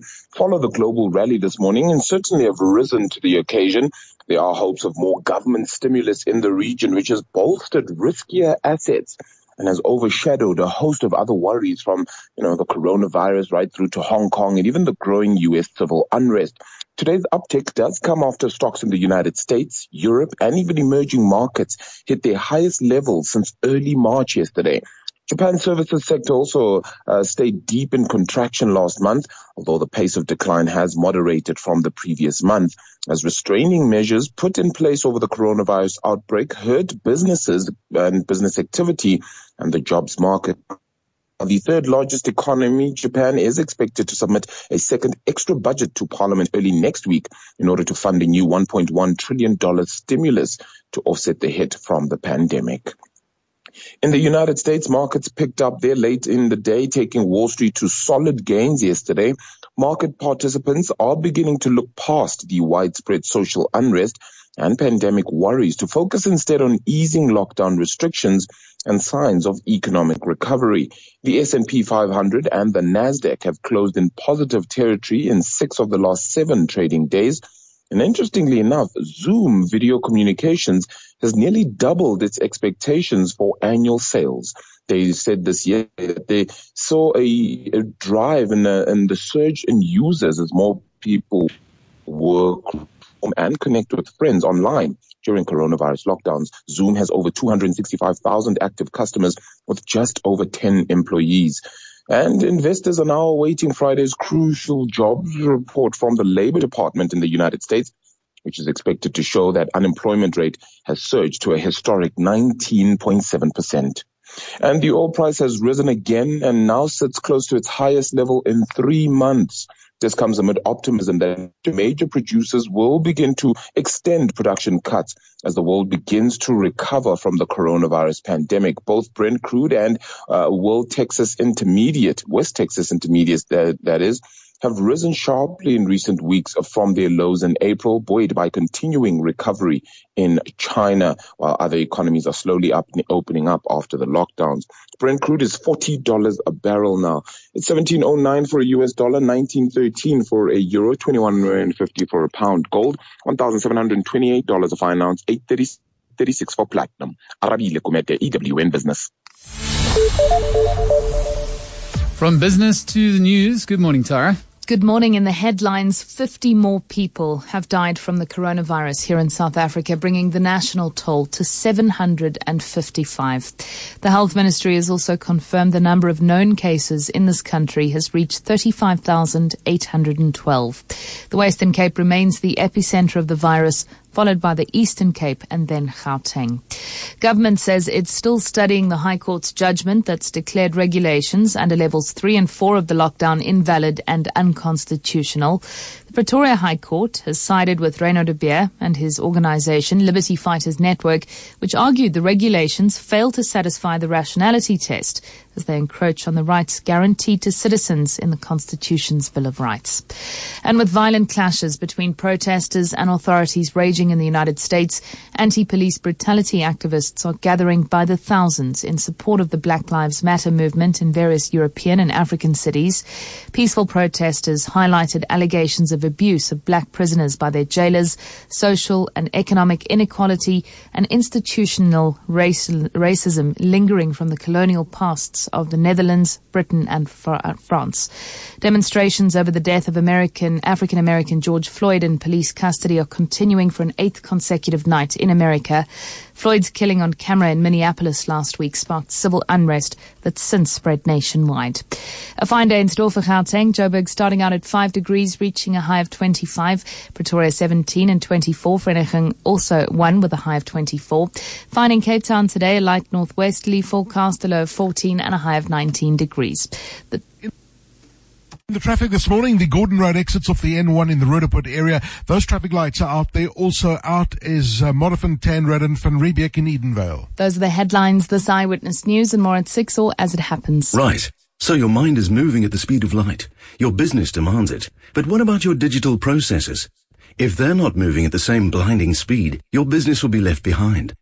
to follow the global rally this morning and certainly have risen to the occasion. There are hopes of more government stimulus in the region, which has bolstered riskier assets and has overshadowed a host of other worries from, the coronavirus right through to Hong Kong and even the growing U.S. civil unrest. Today's uptick does come after stocks in the United States, Europe, and even emerging markets hit their highest levels since early March yesterday. Japan's services sector also stayed deep in contraction last month, although the pace of decline has moderated from the previous month, as restraining measures put in place over the coronavirus outbreak hurt businesses and business activity and the jobs market. The third largest economy, Japan, is expected to submit a second extra budget to Parliament early next week in order to fund a new $1.1 trillion stimulus to offset the hit from the pandemic. In the United States, markets picked up there late in the day, taking Wall Street to solid gains yesterday. Market participants are beginning to look past the widespread social unrest and pandemic worries to focus instead on easing lockdown restrictions and signs of economic recovery. The S&P 500 and the NASDAQ have closed in positive territory in 6 of the last 7 trading days. And interestingly enough, Zoom video communications has nearly doubled its expectations for annual sales. They said this year that they saw a drive in the surge in users as more people work and connect with friends online during coronavirus lockdowns. Zoom has over 265,000 active customers with just over 10 employees. And investors are now awaiting Friday's crucial jobs report from the Labor Department in the United States, which is expected to show that unemployment rate has surged to a historic 19.7%. And the oil price has risen again and now sits close to its highest level in 3 months. This comes amid optimism that major producers will begin to extend production cuts as the world begins to recover from the coronavirus pandemic. Both Brent crude and West Texas Intermediate, that is, have risen sharply in recent weeks from their lows in April, buoyed by continuing recovery in China, while other economies are slowly opening up after the lockdowns. Brent crude is $40 a barrel now. It's $17.09 for a US dollar, $19.13 for a euro, $21.50 for a pound. Gold, $1,728 a fine ounce, $8.36 for platinum. Arabile Komete, EWN Business. From business to the news, good morning, Tara. Good morning. In the headlines, 50 more people have died from the coronavirus here in South Africa, bringing the national toll to 755. The Health Ministry has also confirmed the number of known cases in this country has reached 35,812. The Western Cape remains the epicenter of the virus, followed by the Eastern Cape and then Gauteng. Government says it's still studying the High Court's judgment that's declared regulations under levels 3 and 4 of the lockdown invalid and unconstitutional. The Pretoria High Court has sided with Renaud de Beer and his organisation, Liberty Fighters Network, which argued the regulations fail to satisfy the rationality test as they encroach on the rights guaranteed to citizens in the Constitution's Bill of Rights. And with violent clashes between protesters and authorities raging in the United States, anti-police brutality activists are gathering by the thousands in support of the Black Lives Matter movement in various European and African cities. Peaceful protesters highlighted allegations of abuse of black prisoners by their jailers, social and economic inequality, and institutional racism lingering from the colonial pasts of the Netherlands, Britain, and France. Demonstrations over the death of African-American George Floyd in police custody are continuing for an 8th consecutive night in America. Floyd's killing on camera in Minneapolis last week sparked civil unrest that's since spread nationwide. A fine day in store for Gauteng. Joburg starting out at 5 degrees, reaching a high of 25. Pretoria 17 and 24. Vereeniging also 1 with a high of 24. Fine in Cape Town today, a light northwesterly forecast, a low of 14 and a high of 19 degrees. The traffic this morning, the Gordon Road exits off the N1 in the Roodepoort area. Those traffic lights are out there. Also out is Modderfontein Road and Van Riebeeck in Edenvale. Those are the headlines, this Eyewitness News, and more at 6 or As It Happens. Right. So your mind is moving at the speed of light. Your business demands it. But what about your digital processes? If they're not moving at the same blinding speed, your business will be left behind.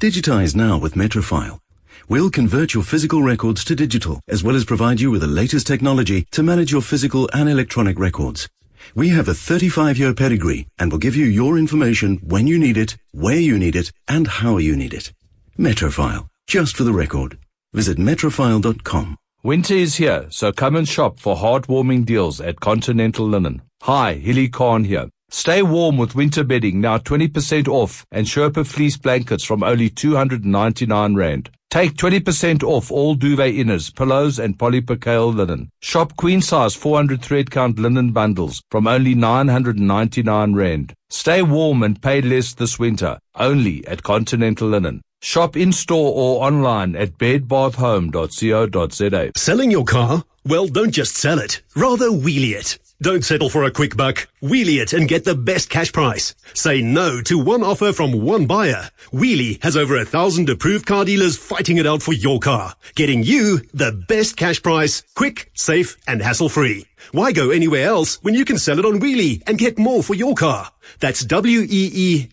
Digitize now with Metrofile. We'll convert your physical records to digital, as well as provide you with the latest technology to manage your physical and electronic records. We have a 35-year pedigree and will give you your information when you need it, where you need it, and how you need it. Metrofile, just for the record. Visit metrofile.com. Winter is here, so come and shop for heartwarming deals at Continental Linen. Hi, Hilly Khan here. Stay warm with winter bedding, now 20% off, and Sherpa fleece blankets from only 299 Rand. Take 20% off all duvet inners, pillows, and polypercale linen. Shop queen size 400 thread count linen bundles from only 999 Rand. Stay warm and pay less this winter, only at Continental Linen. Shop in-store or online at bedbathhome.co.za. Selling your car? Well, don't just sell it. Rather, wheelie it. Don't settle for a quick buck. Wheelie it and get the best cash price. Say no to one offer from one buyer. Wheelie has over 1,000 approved car dealers fighting it out for your car, getting you the best cash price, quick, safe, and hassle-free. Why go anywhere else when you can sell it on Wheelie and get more for your car? That's weelee.co.za.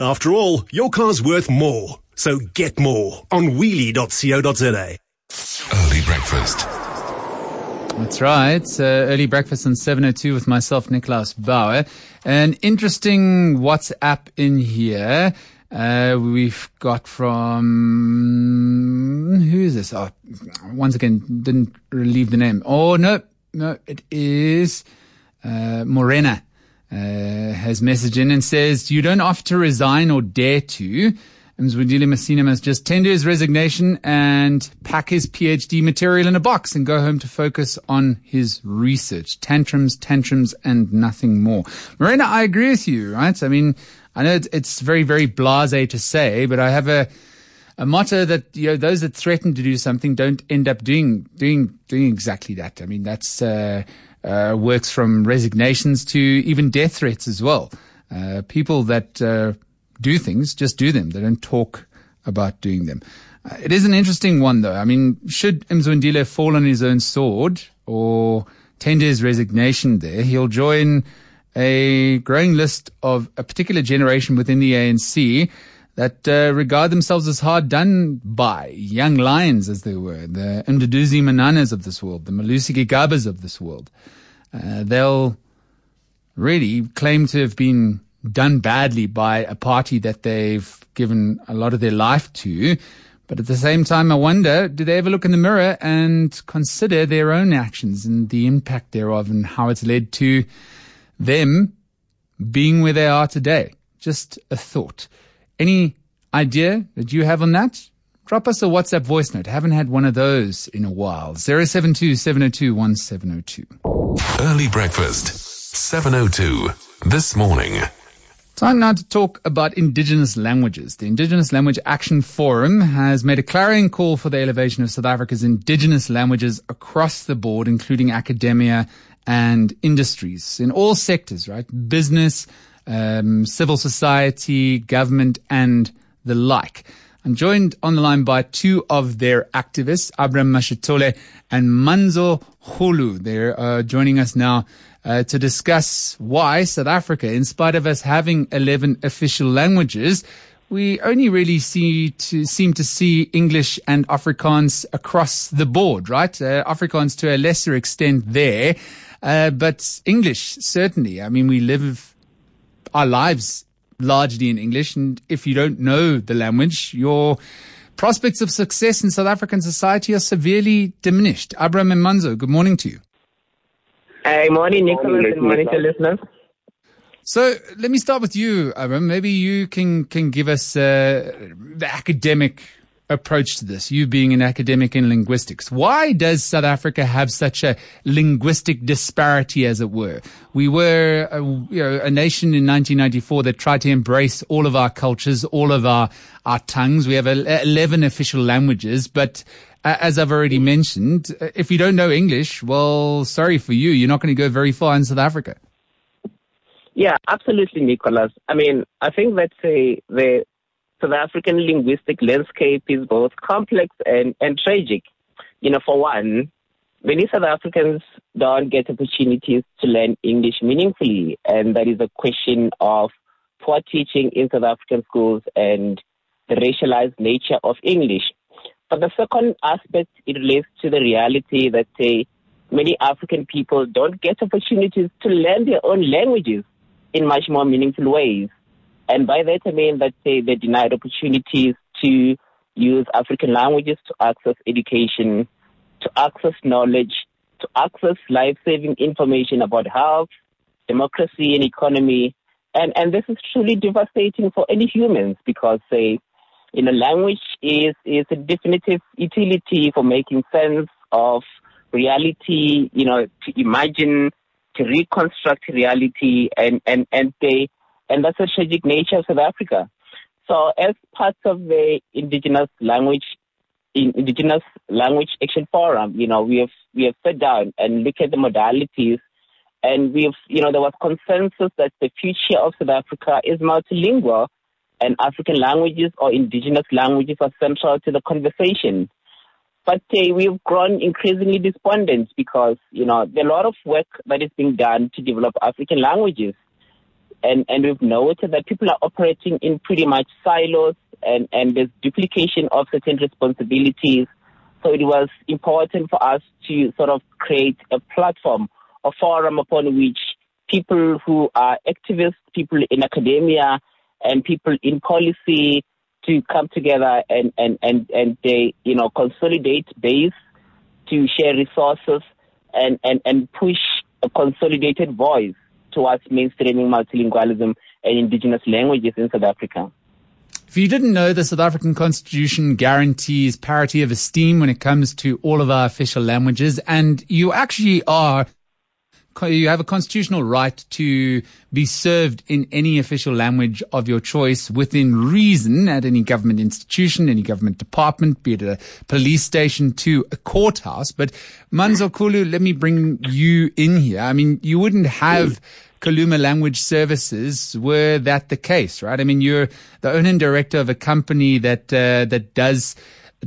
After all, your car's worth more. So get more on wheelie.co.za. Early breakfast. That's right. Early breakfast on 7:02 with myself, Nikolaus Bauer. An interesting WhatsApp in here. We've got from... Who is this? Oh, once again, didn't leave the name. Oh, no, it is Morena. Has messaged in and says, you don't have to resign or dare to. Mzuvandile Messina must just tender his resignation and pack his PhD material in a box and go home to focus on his research. Tantrums, and nothing more. Marina, I agree with you, right? I mean, I know it's very, very blasé to say, but I have a motto that, you know, those that threaten to do something don't end up doing exactly that. I mean, that's works from resignations to even death threats as well. People that... do things, just do them. They don't talk about doing them. It is an interesting one, though. I mean, should Mzuvandile fall on his own sword or tender his resignation there, he'll join a growing list of a particular generation within the ANC that regard themselves as hard done by, young lions as they were, the Mduduzi Mananas of this world, the Malusi Gagabas of this world. They'll really claim to have been done badly by a party that they've given a lot of their life to. But at the same time, I wonder, do they ever look in the mirror and consider their own actions and the impact thereof and how it's led to them being where they are today? Just a thought. Any idea that you have on that? Drop us a WhatsApp voice note. I haven't had one of those in a while. 072-702-1702. Early breakfast, 7:02 this morning. Time now to talk about Indigenous languages. The Indigenous Language Action Forum has made a clarion call for the elevation of South Africa's Indigenous languages across the board, including academia and industries in all sectors, right? Business, civil society, government, and the like. I'm joined on the line by two of their activists, Abram Mashatole and Manzo Khulu. They're joining us now to discuss why South Africa, in spite of us having 11 official languages, we only really seem to see English and Afrikaans across the board, right? Afrikaans to a lesser extent there, but English, certainly. I mean, we live our lives largely in English, and if you don't know the language, your prospects of success in South African society are severely diminished. Abram and Manzo, good morning to you. Hey, morning, Nicholas, and morning to listeners. So let me start with you, Abram. Maybe you can give us the academic approach to this, you being an academic in linguistics. Why does South Africa have such a linguistic disparity, as it were? We were a nation in 1994 that tried to embrace all of our cultures, all of our tongues. We have 11 official languages, but as I've already mentioned, if you don't know English, well, sorry for you, you're not going to go very far in South Africa. Yeah, absolutely, Nicholas. I mean, I think that's the South African linguistic landscape is both complex and tragic. You know, for one, many South Africans don't get opportunities to learn English meaningfully, and that is a question of poor teaching in South African schools and the racialized nature of English. But the second aspect, it relates to the reality that many African people don't get opportunities to learn their own languages in much more meaningful ways. And by that, I mean that they're denied opportunities to use African languages to access education, to access knowledge, to access life-saving information about health, democracy, and economy. And this is truly devastating for any humans because, language is a definitive utility for making sense of reality, to imagine, to reconstruct reality, and that's the tragic nature of South Africa. So as part of the Indigenous Language Action Forum, we have sat down and looked at the modalities, and there was consensus that the future of South Africa is multilingual, and African languages or indigenous languages are central to the conversation. But we've grown increasingly despondent because, there are a lot of work that is being done to develop African languages. And we've noted that people are operating in pretty much silos and there's duplication of certain responsibilities. So it was important for us to sort of create a platform, a forum upon which people who are activists, people in academia, and people in policy to come together and they, consolidate base to share resources and push a consolidated voice towards mainstreaming multilingualism and indigenous languages in South Africa. If you didn't know, the South African Constitution guarantees parity of esteem when it comes to all of our official languages, and you have a constitutional right to be served in any official language of your choice within reason at any government institution, any government department, be it a police station to a courthouse. But Manzo Khulu, let me bring you in here. I mean, you wouldn't have Khuluma Language Services were that the case, right? I mean, you're the owner and director of a company that does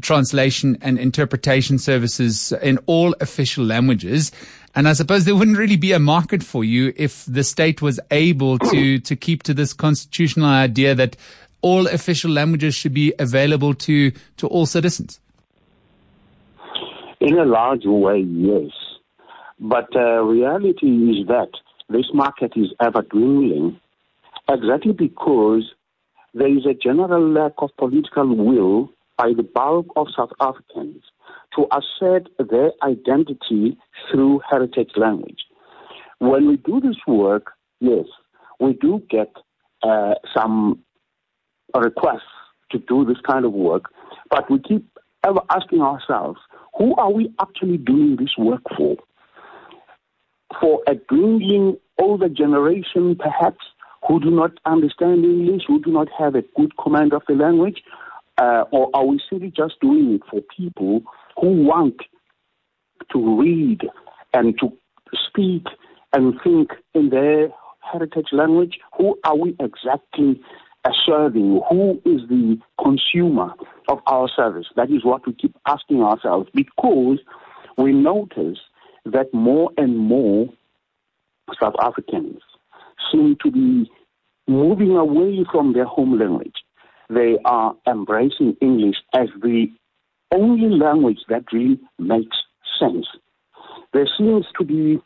translation and interpretation services in all official languages. And I suppose there wouldn't really be a market for you if the state was able to keep to this constitutional idea that all official languages should be available to all citizens. In a large way, yes. But reality is that this market is ever-dwindling exactly because there is a general lack of political will by the bulk of South Africans to assert their identity through heritage language. When we do this work, yes, we do get some requests to do this kind of work, but we keep ever asking ourselves, who are we actually doing this work for? For a dwindling older generation, perhaps, who do not understand English, who do not have a good command of the language, or are we simply just doing it for people who want to read and to speak and think in their heritage language? Who are we exactly serving? Who is the consumer of our service? That is what we keep asking ourselves, because we notice that more and more South Africans seem to be moving away from their home language. They are embracing English as the only language that really makes sense. There seems to be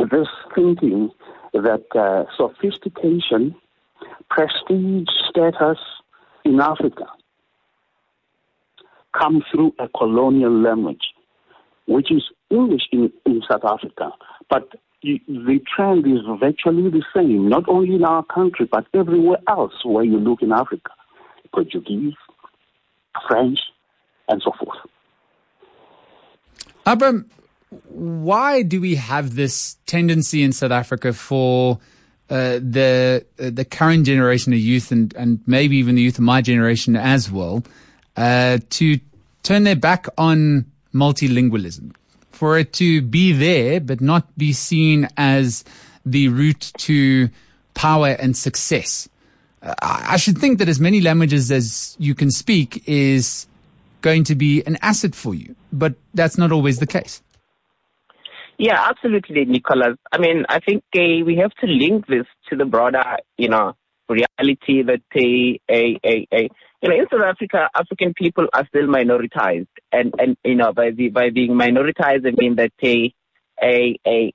this thinking that sophistication, prestige, status in Africa come through a colonial language, which is English in South Africa. But the trend is virtually the same, not only in our country, but everywhere else where you look in Africa. Portuguese, French, and so forth. Abram, why do we have this tendency in South Africa for the current generation of youth and maybe even the youth of my generation as well to turn their back on multilingualism, for it to be there but not be seen as the route to power and success? I should think that as many languages as you can speak is going to be an asset for you, but that's not always the case. Yeah, absolutely, Nicholas. I mean, I think we have to link this to the broader, reality that in South Africa, African people are still minoritized, and by being minoritized, I mean that